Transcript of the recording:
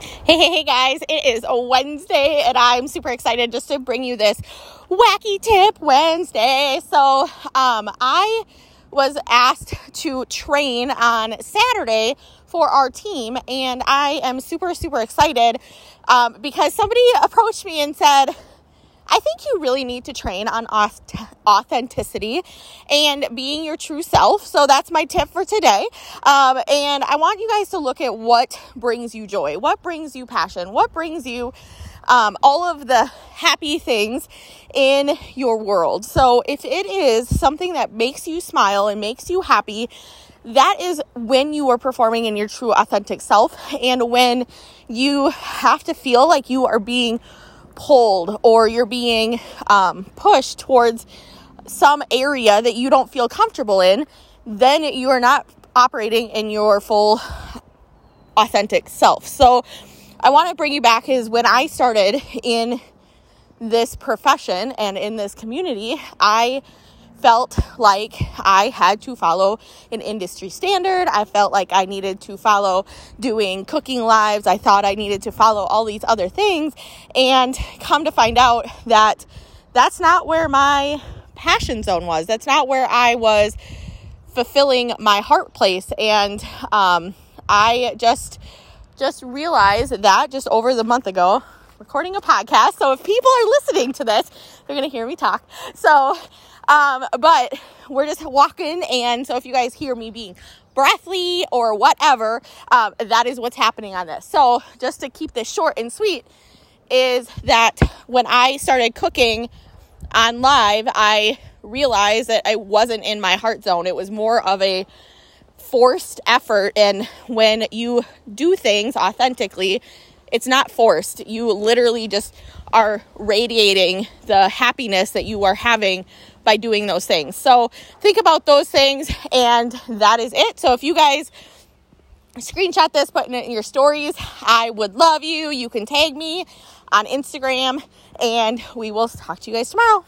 Hey guys, it is Wednesday and I'm super excited just to bring you this Wacky Tip Wednesday. So I was asked to train on Saturday for our team, and I am super excited because somebody approached me and said, I think you really need to train on authenticity and being your true self. So that's my tip for today. And I want you guys to look at what brings you joy, what brings you passion, what brings you all of the happy things in your world. So if it is something that makes you smile and makes you happy, that is when you are performing in your true authentic self, and when you have to feel like you are being pulled or you're being pushed towards some area that you don't feel comfortable in, then you are not operating in your full authentic self. So I want to bring you back is when I started in this profession and in this community, I felt like I had to follow an industry standard. I felt like I needed to follow doing cooking lives. I thought I needed to follow all these other things, and come to find out that that's not where my passion zone was. That's not where I was fulfilling my heart place. And I just realized that just over the month ago, recording a podcast. So if people are listening to this, they're going to hear me talk. So but we're just walking, and so if you guys hear me being breathy or whatever, that is what's happening on this. So just to keep this short and sweet is that when I started cooking on live, I realized that I wasn't in my heart zone. It was more of a forced effort, and when you do things authentically, it's not forced. You literally just are radiating the happiness that you are having by doing those things. So think about those things, and that is it. So if you guys screenshot this, put it in your stories, I would love you. You can tag me on Instagram, and we will talk to you guys tomorrow.